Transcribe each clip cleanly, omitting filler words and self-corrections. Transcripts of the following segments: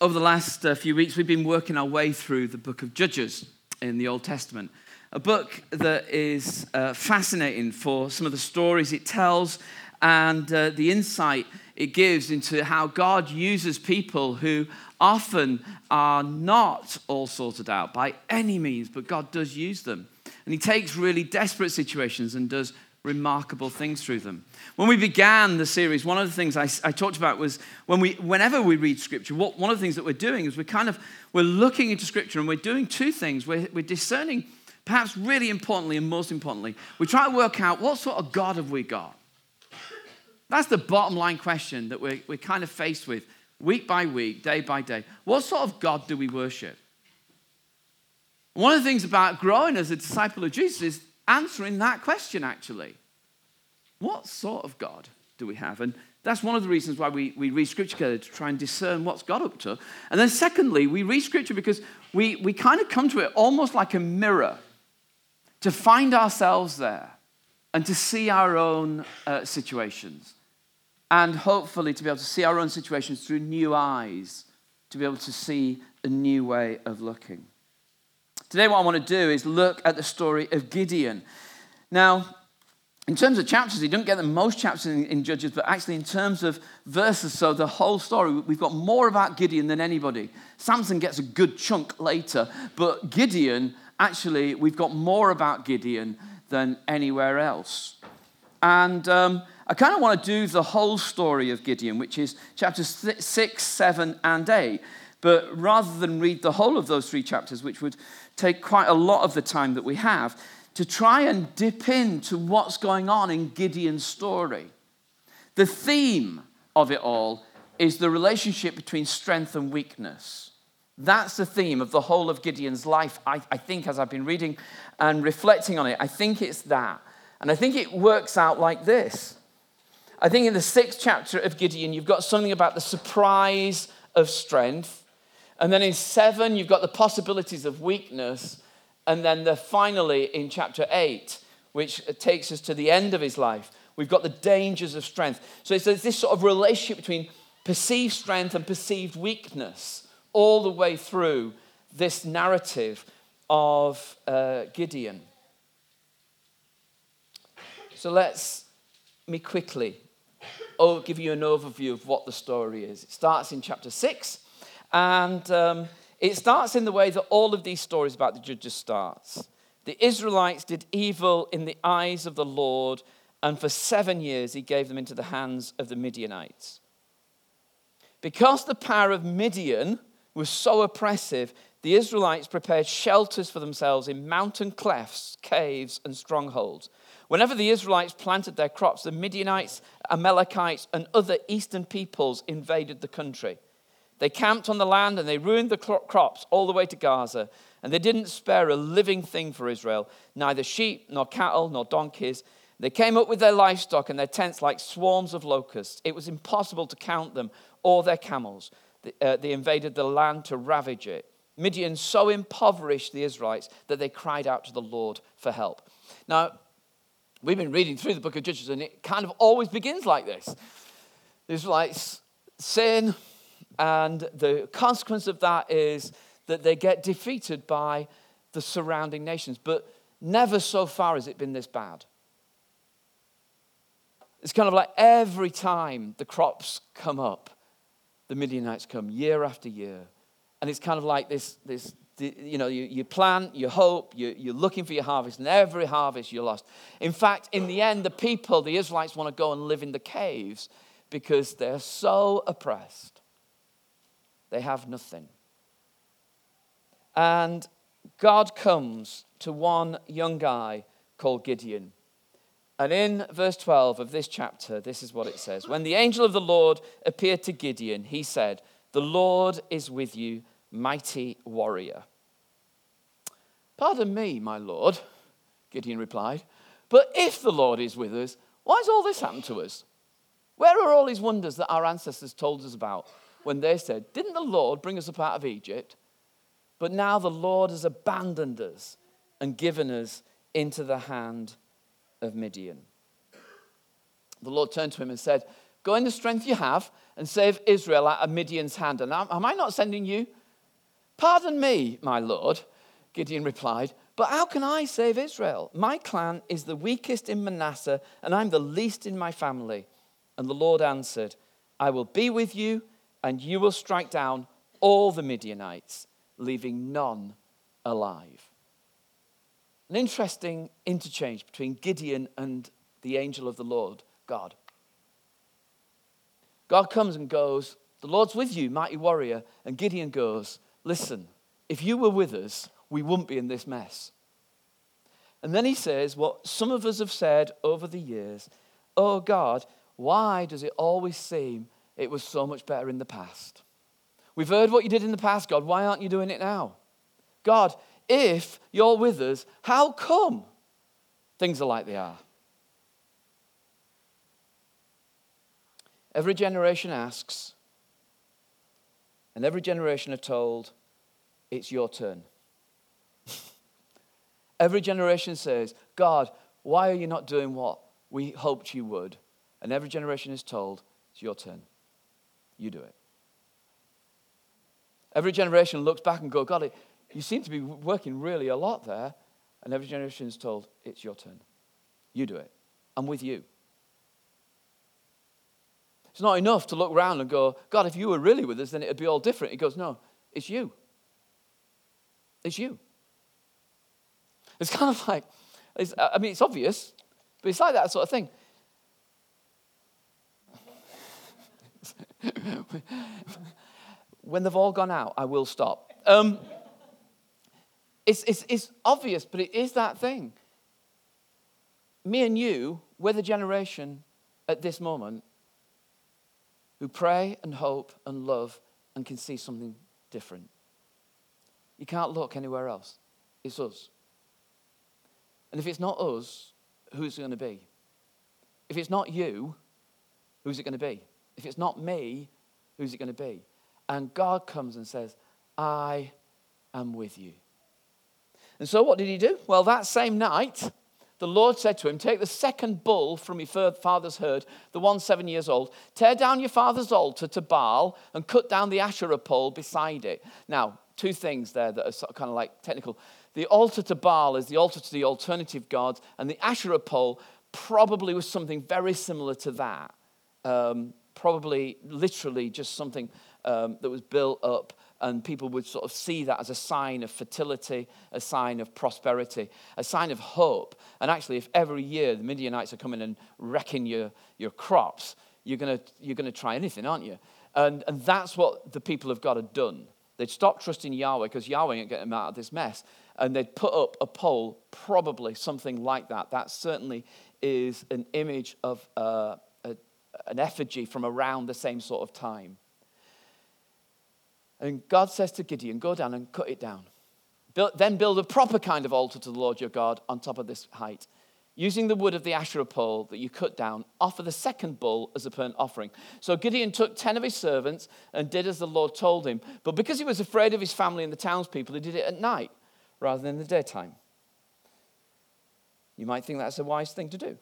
Over the last few weeks, we've been working our way through the book of Judges in the Old Testament, a book that is fascinating for some of the stories it tells and the insight it gives into how God uses people who often are not all sorted out by any means, but God does use them. And he takes really desperate situations and does remarkable things through them. When we began the series, one of the things I talked about was whenever we read Scripture, one of the things that we're doing is we're looking into Scripture and we're doing two things. We're discerning, perhaps really importantly and most importantly, we try to work out what sort of God have we got? That's the bottom line question that we're kind of faced with week by week, day by day. What sort of God do we worship? One of the things about growing as a disciple of Jesus is answering that question, actually. What sort of God do we have? And that's one of the reasons why we read Scripture together, to try and discern what's God up to. And then secondly, we read Scripture because we kind of come to it almost like a mirror to find ourselves there and to see our own situations. And hopefully to be able to see our own situations through new eyes, to be able to see a new way of looking. Today what I want to do is look at the story of Gideon. Now, in terms of chapters, you don't get the most chapters in Judges, but actually in terms of verses, so the whole story, we've got more about Gideon than anybody. Samson gets a good chunk later, but Gideon, actually, we've got more about Gideon than anywhere else. And I kind of want to do the whole story of Gideon, which is chapters 6, 7, and 8. But rather than read the whole of those three chapters, which would take quite a lot of the time that we have, to try and dip into what's going on in Gideon's story. The theme of it all is the relationship between strength and weakness. That's the theme of the whole of Gideon's life, I think, as I've been reading and reflecting on it. I think it's that. And I think it works out like this. I think in the 6th chapter of Gideon, you've got something about the surprise of strength. And then in 7, you've got the possibilities of weakness. And then finally, in chapter 8, which takes us to the end of his life, we've got the dangers of strength. So it's this sort of relationship between perceived strength and perceived weakness all the way through this narrative of Gideon. So let me quickly give you an overview of what the story is. It starts in chapter 6, and it starts in the way that all of these stories about the judges starts. The Israelites did evil in the eyes of the Lord, and for 7 years he gave them into the hands of the Midianites. Because the power of Midian was so oppressive, the Israelites prepared shelters for themselves in mountain clefts, caves, and strongholds. Whenever the Israelites planted their crops, the Midianites, Amalekites, and other eastern peoples invaded the country. They camped on the land and they ruined the crops all the way to Gaza. And they didn't spare a living thing for Israel, neither sheep, nor cattle, nor donkeys. They came up with their livestock and their tents like swarms of locusts. It was impossible to count them or their camels. They invaded the land to ravage it. Midian so impoverished the Israelites that they cried out to the Lord for help. Now, we've been reading through the book of Judges, and it kind of always begins like this. The Israelites sin, and the consequence of that is that they get defeated by the surrounding nations. But never so far has it been this bad. It's kind of like every time the crops come up, the Midianites come year after year. And it's kind of like this. You know, you plant, you hope, you're looking for your harvest, and every harvest you're lost. In fact, in the end, the Israelites want to go and live in the caves because they're so oppressed. They have nothing. And God comes to one young guy called Gideon. And in verse 12 of this chapter, this is what it says. When the angel of the Lord appeared to Gideon, he said, "The Lord is with you, mighty warrior." "Pardon me, my lord," Gideon replied, "but if the Lord is with us, why has all this happened to us? Where are all his wonders that our ancestors told us about when they said, 'Didn't the Lord bring us up out of Egypt?' But now the Lord has abandoned us and given us into the hand of Midian." The Lord turned to him and said, Go in the strength you have and save Israel out of Midian's hand. And am I not sending you? Pardon me, my lord, Gideon replied, but how can I save Israel? My clan is the weakest in Manasseh, and I'm the least in my family. And the Lord answered, I will be with you, and you will strike down all the Midianites, leaving none alive. An interesting interchange between Gideon and the angel of the Lord, God. God comes and goes, the Lord's with you, mighty warrior. And Gideon goes, listen, if you were with us, we wouldn't be in this mess. And then he says what some of us have said over the years, oh God, why does it always seem it was so much better in the past? We've heard what you did in the past, God. Why aren't you doing it now? God, if you're with us, how come things are like they are? Every generation asks, and every generation are told, it's your turn. Every generation says, God, why are you not doing what we hoped you would? And every generation is told, it's your turn. You do it. Every generation looks back and goes, God, you seem to be working really a lot there. And every generation is told, it's your turn. You do it. I'm with you. It's not enough to look around and go, God, if you were really with us, then it would be all different. He goes, no, it's you. It's you. It's kind of like, it's obvious, but it's like that sort of thing. When they've all gone out, I will stop. It's obvious, but it is that thing. Me and you, we're the generation at this moment who pray and hope and love and can see something different. You can't look anywhere else. It's us. And if it's not us, who's it going to be? If it's not you, who's it going to be? If it's not me, who's it going to be? And God comes and says, I am with you. And so what did he do? Well, that same night, the Lord said to him, take the second bull from your father's herd, the one 7 years old. Tear down your father's altar to Baal and cut down the Asherah pole beside it. Now, two things there that are sort of kind of like technical. The altar to Baal is the altar to the alternative gods, and the Asherah pole probably was something very similar to that. Probably literally just something that was built up, and people would sort of see that as a sign of fertility, a sign of prosperity, a sign of hope. And actually, if every year the Midianites are coming and wrecking your crops, you're gonna try anything, aren't you? And that's what the people of God had done. They'd stopped trusting Yahweh because Yahweh ain't getting them out of this mess. And they'd put up a pole, probably something like that. That certainly is an image of an effigy from around the same sort of time. And God says to Gideon, go down and cut it down. Then build a proper kind of altar to the Lord your God on top of this height. Using the wood of the Asherah pole that you cut down, offer the second bull as a burnt offering. So Gideon took 10 of his servants and did as the Lord told him. But because he was afraid of his family and the townspeople, he did it at night rather than in the daytime. You might think that's a wise thing to do.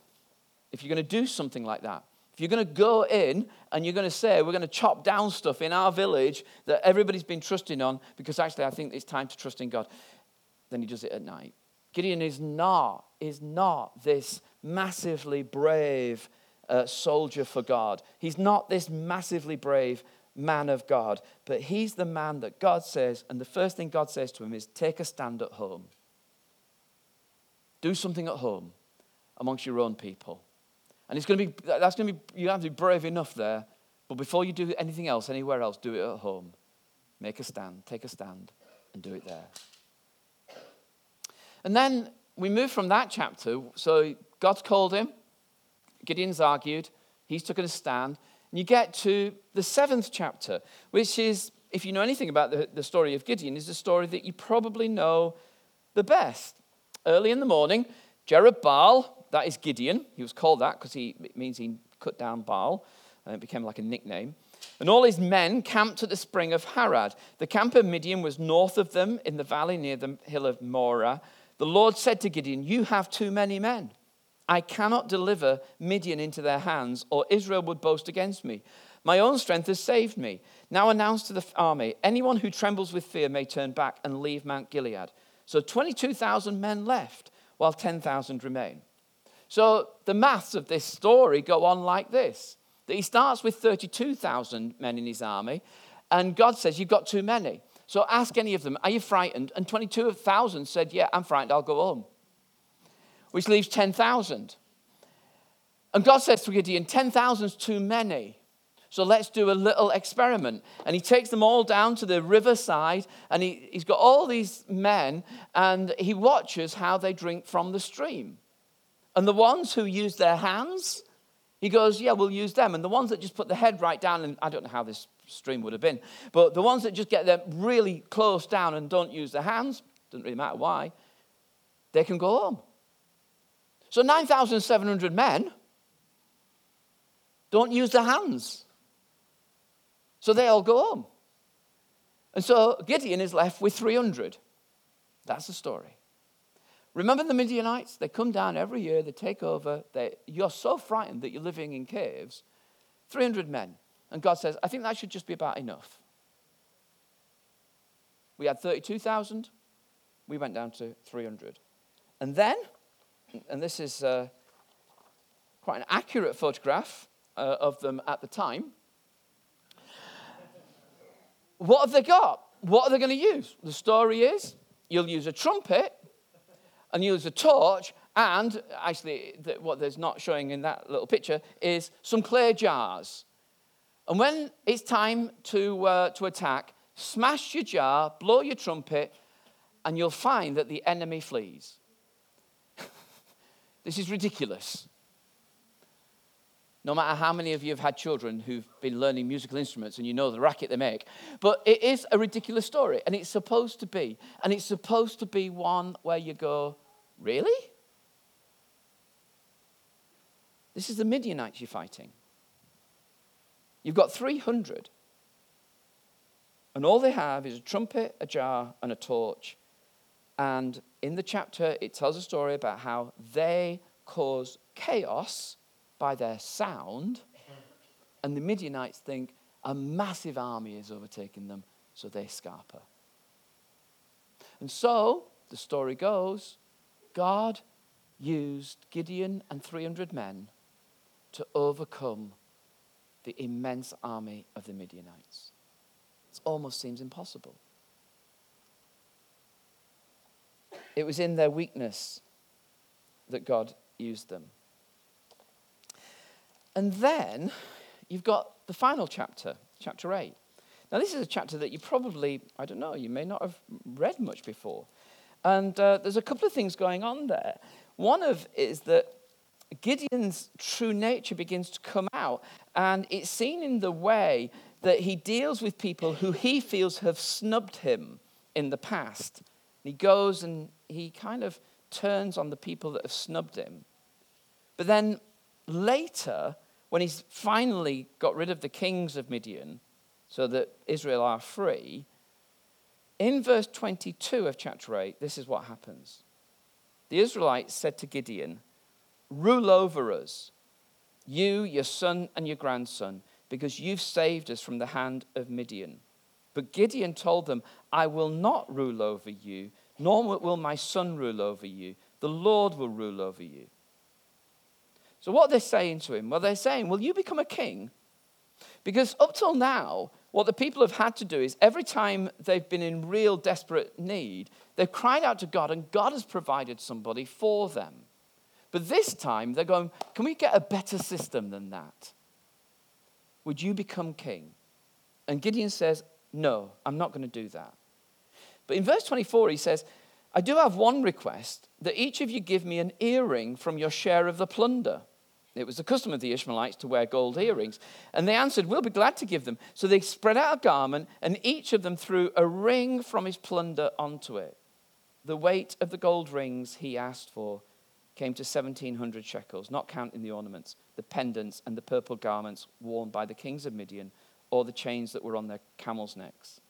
If you're going to do something like that, if you're going to go in and you're going to say, we're going to chop down stuff in our village that everybody's been trusting on, because actually I think it's time to trust in God, then he does it at night. Gideon is not this massively brave soldier for God. He's not this massively brave man of God, but he's the man that God says, and the first thing God says to him is, take a stand at home. Do something at home amongst your own people. And you have to be brave enough there, but before you do anything else, anywhere else, do it at home. Make a stand, take a stand, and do it there. And then we move from that chapter. So God's called him, Gideon's argued, he's taken a stand, and you get to the 7th chapter, which is, if you know anything about the story of Gideon, is the story that you probably know the best. Early in the morning, Jerubbaal, that is Gideon. He was called that because it means he cut down Baal, and it became like a nickname. And all his men camped at the spring of Harod. The camp of Midian was north of them in the valley near the hill of Moreh. The Lord said to Gideon, you have too many men. I cannot deliver Midian into their hands, or Israel would boast against me. My own strength has saved me. Now announce to the army, anyone who trembles with fear may turn back and leave Mount Gilead. So 22,000 men left, while 10,000 remain. So the maths of this story go on like this. That he starts with 32,000 men in his army, and God says, you've got too many. So ask any of them, are you frightened? And 22,000 said, yeah, I'm frightened, I'll go home. Which leaves 10,000. And God says to Gideon, 10,000 is too many. So let's do a little experiment. And he takes them all down to the riverside, and he's got all these men, and he watches how they drink from the stream. And the ones who use their hands, he goes, yeah, we'll use them. And the ones that just put the head right down, and I don't know how this stream would have been, but the ones that just get them really close down and don't use their hands, doesn't really matter why, they can go home. So 9,700 men don't use their hands. So they all go home. And so Gideon is left with 300. That's the story. Remember the Midianites? They come down every year. They take over. You're so frightened that you're living in caves. 300 men. And God says, I think that should just be about enough. We had 32,000. We went down to 300. And then, and this is quite an accurate photograph of them at the time. What have they got? What are they going to use? The story is, you'll use a trumpet, and you'll use a torch, and actually what there's not showing in that little picture is some clay jars. And when it's time to attack, smash your jar, blow your trumpet, and you'll find that the enemy flees. This is ridiculous. No matter how many of you have had children who've been learning musical instruments and you know the racket they make. But it is a ridiculous story, and it's supposed to be. And it's supposed to be one where you go, really? This is the Midianites you're fighting. You've got 300. And all they have is a trumpet, a jar, and a torch. And in the chapter, it tells a story about how they cause chaos by their sound, and the Midianites think a massive army is overtaking them, so they scarper. And so, the story goes, God used Gideon and 300 men to overcome the immense army of the Midianites. It almost seems impossible. It was in their weakness that God used them. And then you've got the final chapter, chapter 8. Now, this is a chapter that you probably, I don't know, you may not have read much before. And there's a couple of things going on there. One of it is that Gideon's true nature begins to come out. And it's seen in the way that he deals with people who he feels have snubbed him in the past. And he goes and he kind of turns on the people that have snubbed him. But then later, when he's finally got rid of the kings of Midian so that Israel are free, in verse 22 of chapter 8, this is what happens. The Israelites said to Gideon, rule over us, you, your son, and your grandson, because you've saved us from the hand of Midian. But Gideon told them, I will not rule over you, nor will my son rule over you. The Lord will rule over you. So what they're saying to him, well, they're saying, will you become a king? Because up till now, what the people have had to do is every time they've been in real desperate need, they've cried out to God, and God has provided somebody for them. But this time, they're going, can we get a better system than that? Would you become king? And Gideon says, no, I'm not going to do that. But in verse 24, he says, I do have one request, that each of you give me an earring from your share of the plunder. It was the custom of the Ishmaelites to wear gold earrings. And they answered, we'll be glad to give them. So they spread out a garment, and each of them threw a ring from his plunder onto it. The weight of the gold rings he asked for came to 1,700 shekels, not counting the ornaments, the pendants, and the purple garments worn by the kings of Midian, or the chains that were on their camels' necks.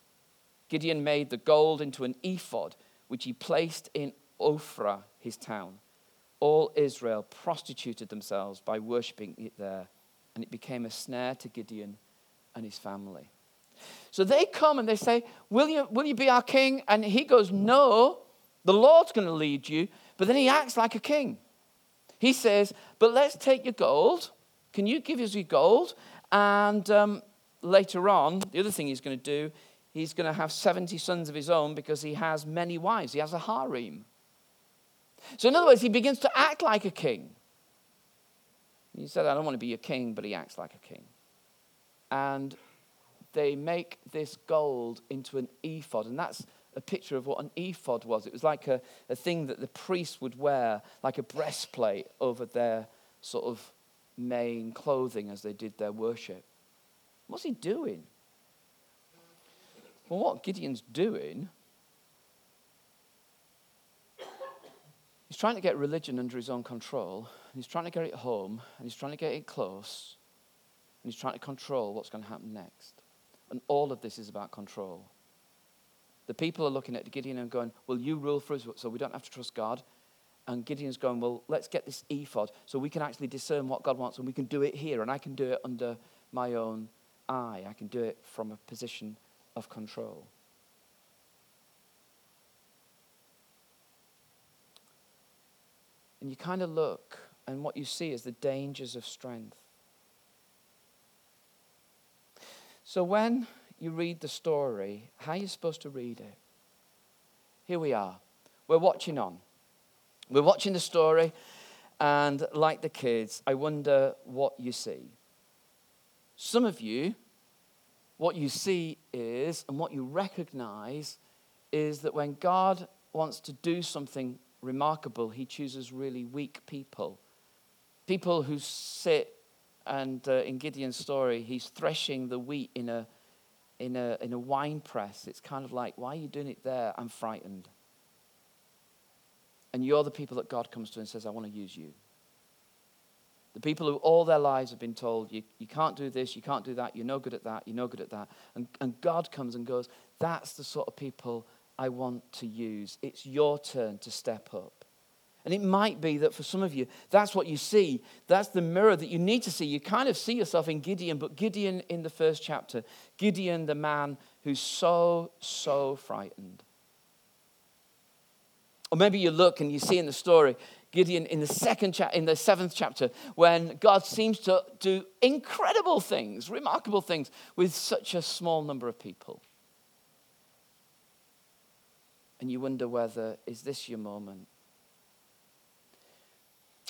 Gideon made the gold into an ephod, which he placed in Ophrah, his town. all Israel prostituted themselves by worshipping it there, and it became a snare to Gideon and his family. So they come and they say, will you be our king? And he goes, no, the Lord's going to lead you. But then he acts like a king. He says, but let's take your gold. Can you give us your gold? And later on, the other thing he's going to do, he's going to have 70 sons of his own because he has many wives. He has a harem. So in other words, he begins to act like a king. He said, I don't want to be your king, but he acts like a king. And they make this gold into an ephod. And that's a picture of what an ephod was. It was like a thing that the priests would wear, like a breastplate over their sort of main clothing as they did their worship. What's he doing? Well, what Gideon's doing, he's trying to get religion under his own control, and he's trying to get it home, and he's trying to get it close, and he's trying to control what's going to happen next. And all of this is about control. The people are looking at Gideon and going, will you rule for us so we don't have to trust God? And Gideon's going, well, let's get this ephod so we can actually discern what God wants, and we can do it here, and I can do it under my own eye. I can do it from a position of control. And you kind of look, and what you see is the dangers of strength. So when you read the story, how are you supposed to read it? Here we are. We're watching on. We're watching the story, and like the kids, I wonder what you see. Some of you, what you see is, and what you recognize is that when God wants to do something remarkable, he chooses really weak people. People who sit, and in Gideon's story, he's threshing the wheat in a wine press. It's kind of like, why are you doing it there? I'm frightened. And you're the people that God comes to and says, I want to use you. The people who all their lives have been told, you can't do this, you can't do that, you're no good at that, you're no good at that. And God comes and goes, that's the sort of people I want to use. It's your turn to step up. And it might be that for some of you, that's what you see. That's the mirror that you need to see. You kind of see yourself in Gideon, but Gideon in the first chapter. Gideon, the man who's so, so frightened. Or maybe you look and you see in the story, Gideon in the seventh chapter, when God seems to do incredible things, remarkable things, with such a small number of people. And you wonder whether, is this your moment?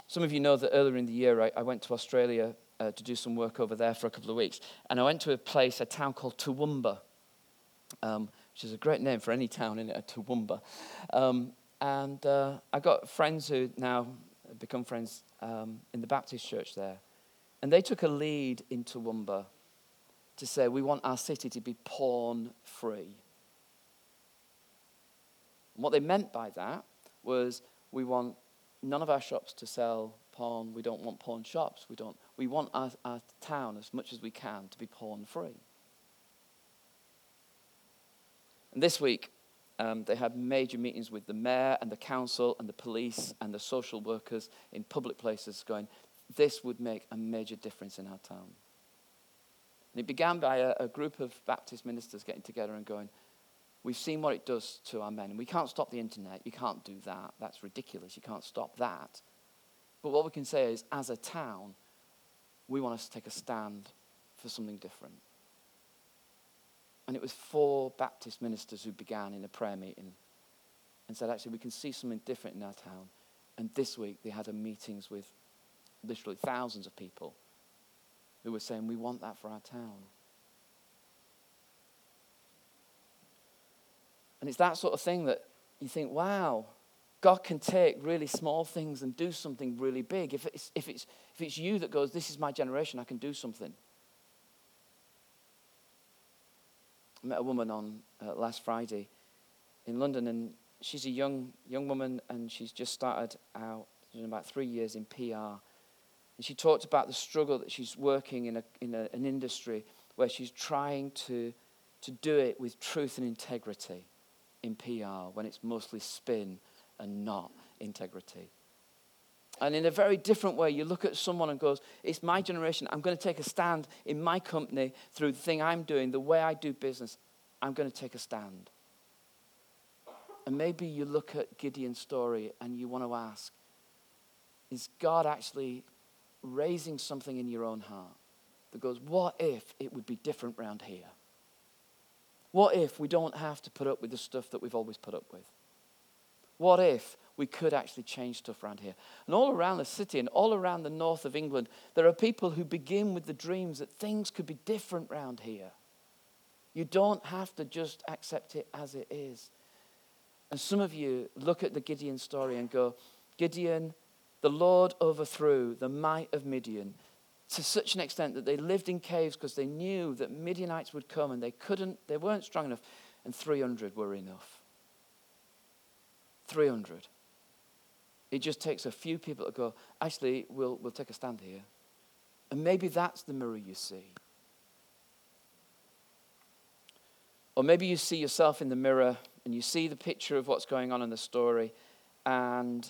Some of you know that earlier in the year, I went to Australia to do some work over there for a couple of weeks. And I went to a town called Toowoomba, which is a great name for any town, isn't it? Toowoomba. And I got friends who now become friends in the Baptist church there. And they took a lead in Toowoomba to say, we want our city to be porn-free. And what they meant by that was, we want none of our shops to sell porn. We don't want porn shops. We want our town, as much as we can, to be porn-free. And this week, they had major meetings with the mayor and the council and the police and the social workers in public places going, this would make a major difference in our town. And it began by a group of Baptist ministers getting together and going, we've seen what it does to our men. We can't stop the internet. You can't do that. That's ridiculous. You can't stop that. But what we can say is, as a town, we want us to take a stand for something different. And it was 4 Baptist ministers who began in a prayer meeting and said, actually, we can see something different in our town. And this week, they had meetings with literally thousands of people who were saying, we want that for our town. And it's that sort of thing that you think, wow, God can take really small things and do something really big. If it's you that goes, this is my generation, I can do something. I met a woman on last Friday in London, and she's a young woman, and she's just started out in about 3 years in PR. And she talked about the struggle that she's working in an industry where she's trying to do it with truth and integrity in PR when it's mostly spin and not integrity. And in a very different way, you look at someone and goes, it's my generation. I'm going to take a stand in my company through the thing I'm doing, the way I do business. I'm going to take a stand. And maybe you look at Gideon's story and you want to ask, is God actually raising something in your own heart that goes, what if it would be different round here? What if we don't have to put up with the stuff that we've always put up with? What if we could actually change stuff around here? And all around the city and all around the north of England, there are people who begin with the dreams that things could be different around here. You don't have to just accept it as it is. And some of you look at the Gideon story and go, Gideon, the Lord overthrew the might of Midian to such an extent that they lived in caves because they knew that Midianites would come and they weren't strong enough. And 300 were enough. 300. It just takes a few people to go, actually, we'll take a stand here. And maybe that's the mirror you see. Or maybe you see yourself in the mirror and you see the picture of what's going on in the story and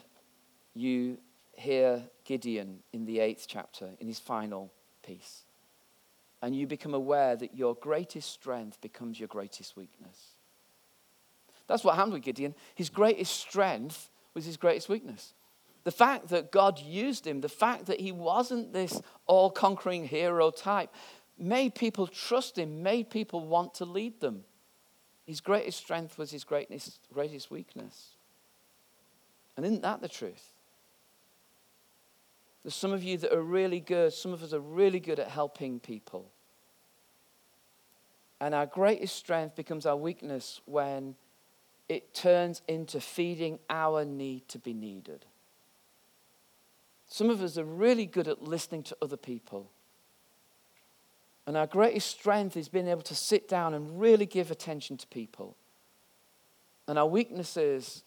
you hear Gideon in the 8th chapter, in his final piece. And you become aware that your greatest strength becomes your greatest weakness. That's what happened with Gideon. His greatest strength was his greatest weakness. The fact that God used him, the fact that he wasn't this all-conquering hero type, made people trust him, made people want to lead them. His greatest strength was his greatest weakness. And isn't that the truth? There's some of you that are really good, some of us are really good at helping people. And our greatest strength becomes our weakness when it turns into feeding our need to be needed. Some of us are really good at listening to other people. And our greatest strength is being able to sit down and really give attention to people. And our weakness is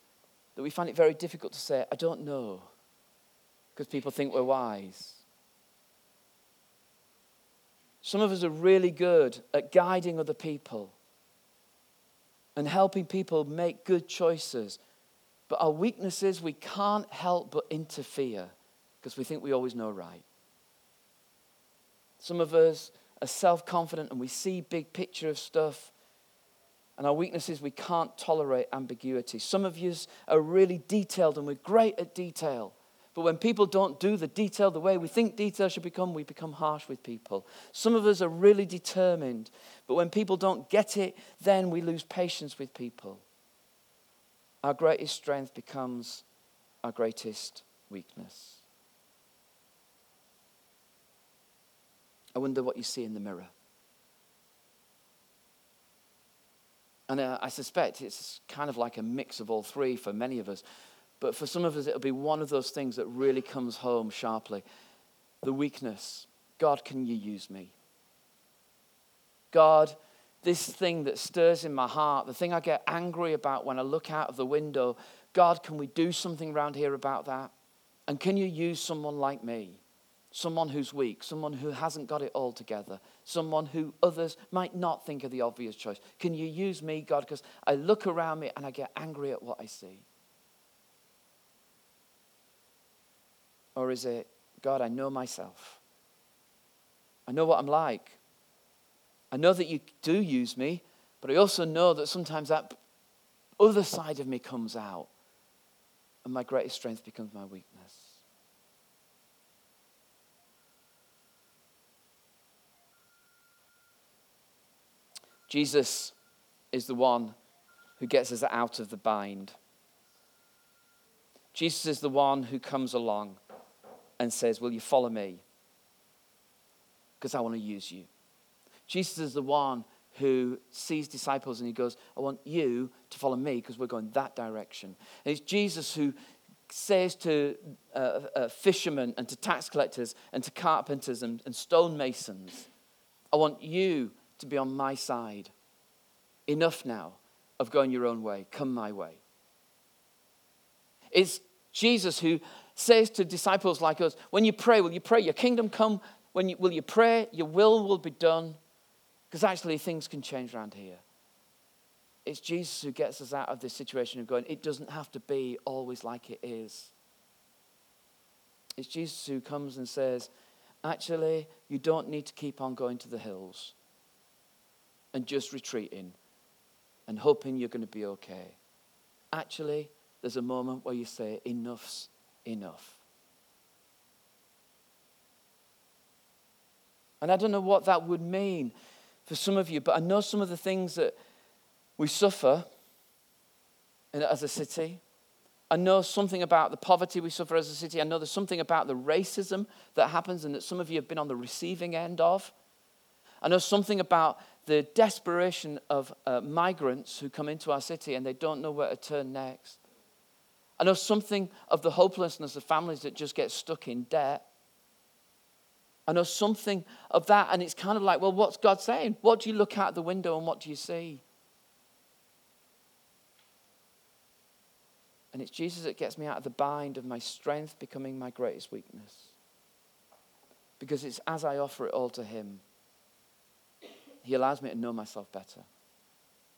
that we find it very difficult to say, I don't know, because people think we're wise. Some of us are really good at guiding other people and helping people make good choices. But our weakness is we can't help but interfere because we think we always know right. Some of us are self-confident and we see big picture of stuff. And our weakness is we can't tolerate ambiguity. Some of you are really detailed and we're great at detail. But when people don't do the detail the way we think detail should become, we become harsh with people. Some of us are really determined, but when people don't get it, then we lose patience with people. Our greatest strength becomes our greatest weakness. I wonder what you see in the mirror. And I suspect it's kind of like a mix of all three for many of us. But for some of us, it'll be one of those things that really comes home sharply. The weakness. God, can you use me? God, this thing that stirs in my heart, the thing I get angry about when I look out of the window, God, can we do something around here about that? And can you use someone like me? Someone who's weak, someone who hasn't got it all together, someone who others might not think are the obvious choice. Can you use me, God? Because I look around me and I get angry at what I see. Or is it, God, I know myself. I know what I'm like. I know that you do use me, but I also know that sometimes that other side of me comes out and my greatest strength becomes my weakness. Jesus is the one who gets us out of the bind. Jesus is the one who comes along and says, will you follow me? Because I want to use you. Jesus is the one who sees disciples and he goes, I want you to follow me because we're going that direction. And it's Jesus who says to fishermen and to tax collectors and to carpenters and stonemasons, I want you to be on my side. Enough now of going your own way. Come my way. It's Jesus who says to disciples like us, when you pray, will you pray your kingdom come? Will you pray your will be done? Because actually things can change around here. It's Jesus who gets us out of this situation of going, it doesn't have to be always like it is. It's Jesus who comes and says, actually, you don't need to keep on going to the hills and just retreating and hoping you're going to be okay. Actually, there's a moment where you say, enough's enough. And I don't know what that would mean for some of you, but I know some of the things that we suffer as a city. I know something about the poverty we suffer as a city. I know there's something about the racism that happens and that some of you have been on the receiving end of. I know something about the desperation of migrants who come into our city and they don't know where to turn next. I know something of the hopelessness of families that just get stuck in debt. I know something of that, and it's kind of like, well, what's God saying? What do you look out the window and what do you see? And it's Jesus that gets me out of the bind of my strength becoming my greatest weakness. Because it's as I offer it all to him, he allows me to know myself better.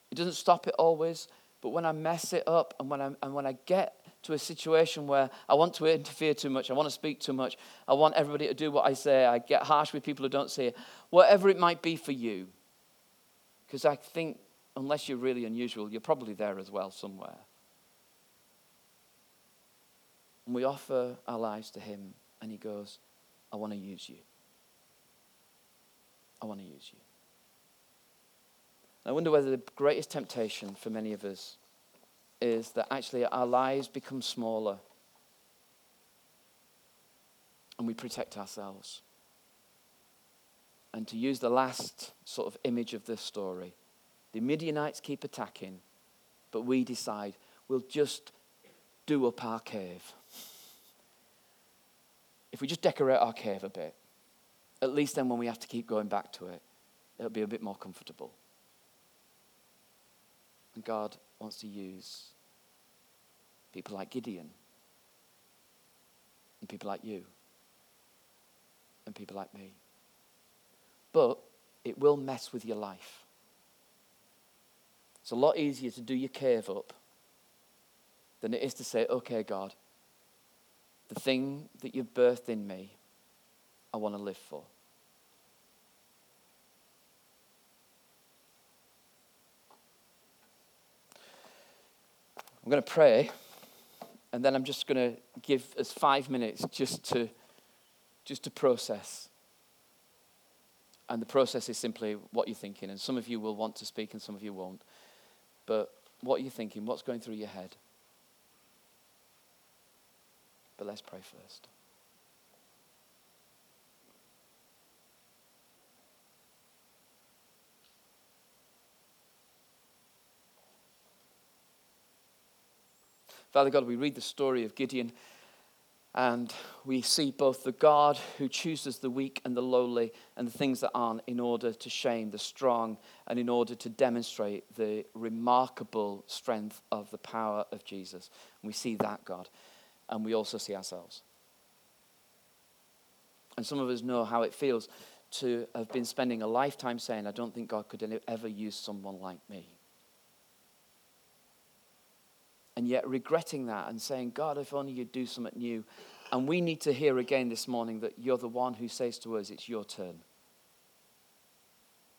He doesn't stop it always, but when I mess it up and when I get to a situation where I want to interfere too much, I want to speak too much, I want everybody to do what I say, I get harsh with people who don't say it, whatever it might be for you. Because I think, unless you're really unusual, you're probably there as well somewhere. And we offer our lives to him, and he goes, I want to use you. I want to use you. I wonder whether the greatest temptation for many of us is that actually our lives become smaller and we protect ourselves. And to use the last sort of image of this story, the Midianites keep attacking, but we decide we'll just do up our cave. If we just decorate our cave a bit, at least then when we have to keep going back to it, it'll be a bit more comfortable. And God wants to use people like Gideon and people like you and people like me. But it will mess with your life. It's a lot easier to do your cave up than it is to say, okay, God, the thing that you've birthed in me, I want to live for. I'm going to pray, and then I'm just going to give us 5 minutes just to process. And the process is simply what you're thinking. And some of you will want to speak and some of you won't. But what you're thinking, what's going through your head. But let's pray first. Father God, we read the story of Gideon and we see both the God who chooses the weak and the lowly and the things that aren't in order to shame the strong and in order to demonstrate the remarkable strength of the power of Jesus. And we see that God, and we also see ourselves. And some of us know how it feels to have been spending a lifetime saying, I don't think God could ever use someone like me. And yet regretting that and saying, God, if only you'd do something new. And we need to hear again this morning that you're the one who says to us, it's your turn.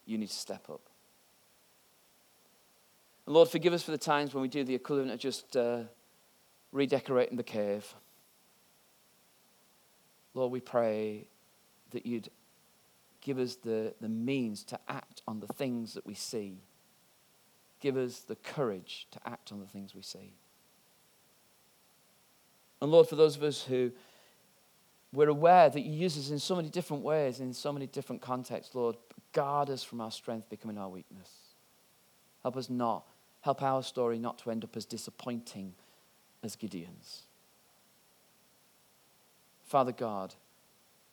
You need to step up. And Lord, forgive us for the times when we do the equivalent of just redecorating the cave. Lord, we pray that you'd give us the means to act on the things that we see. Give us the courage to act on the things we see. And Lord, for those of us who we're aware that you use us in so many different ways, in so many different contexts, Lord, guard us from our strength becoming our weakness. Help our story not to end up as disappointing as Gideon's. Father God,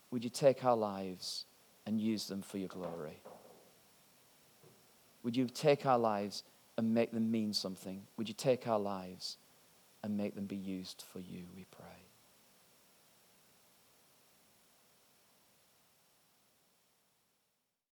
would you take our lives and use them for your glory? Would you take our lives and make them mean something? Would you take our lives and make them be used for you, we pray.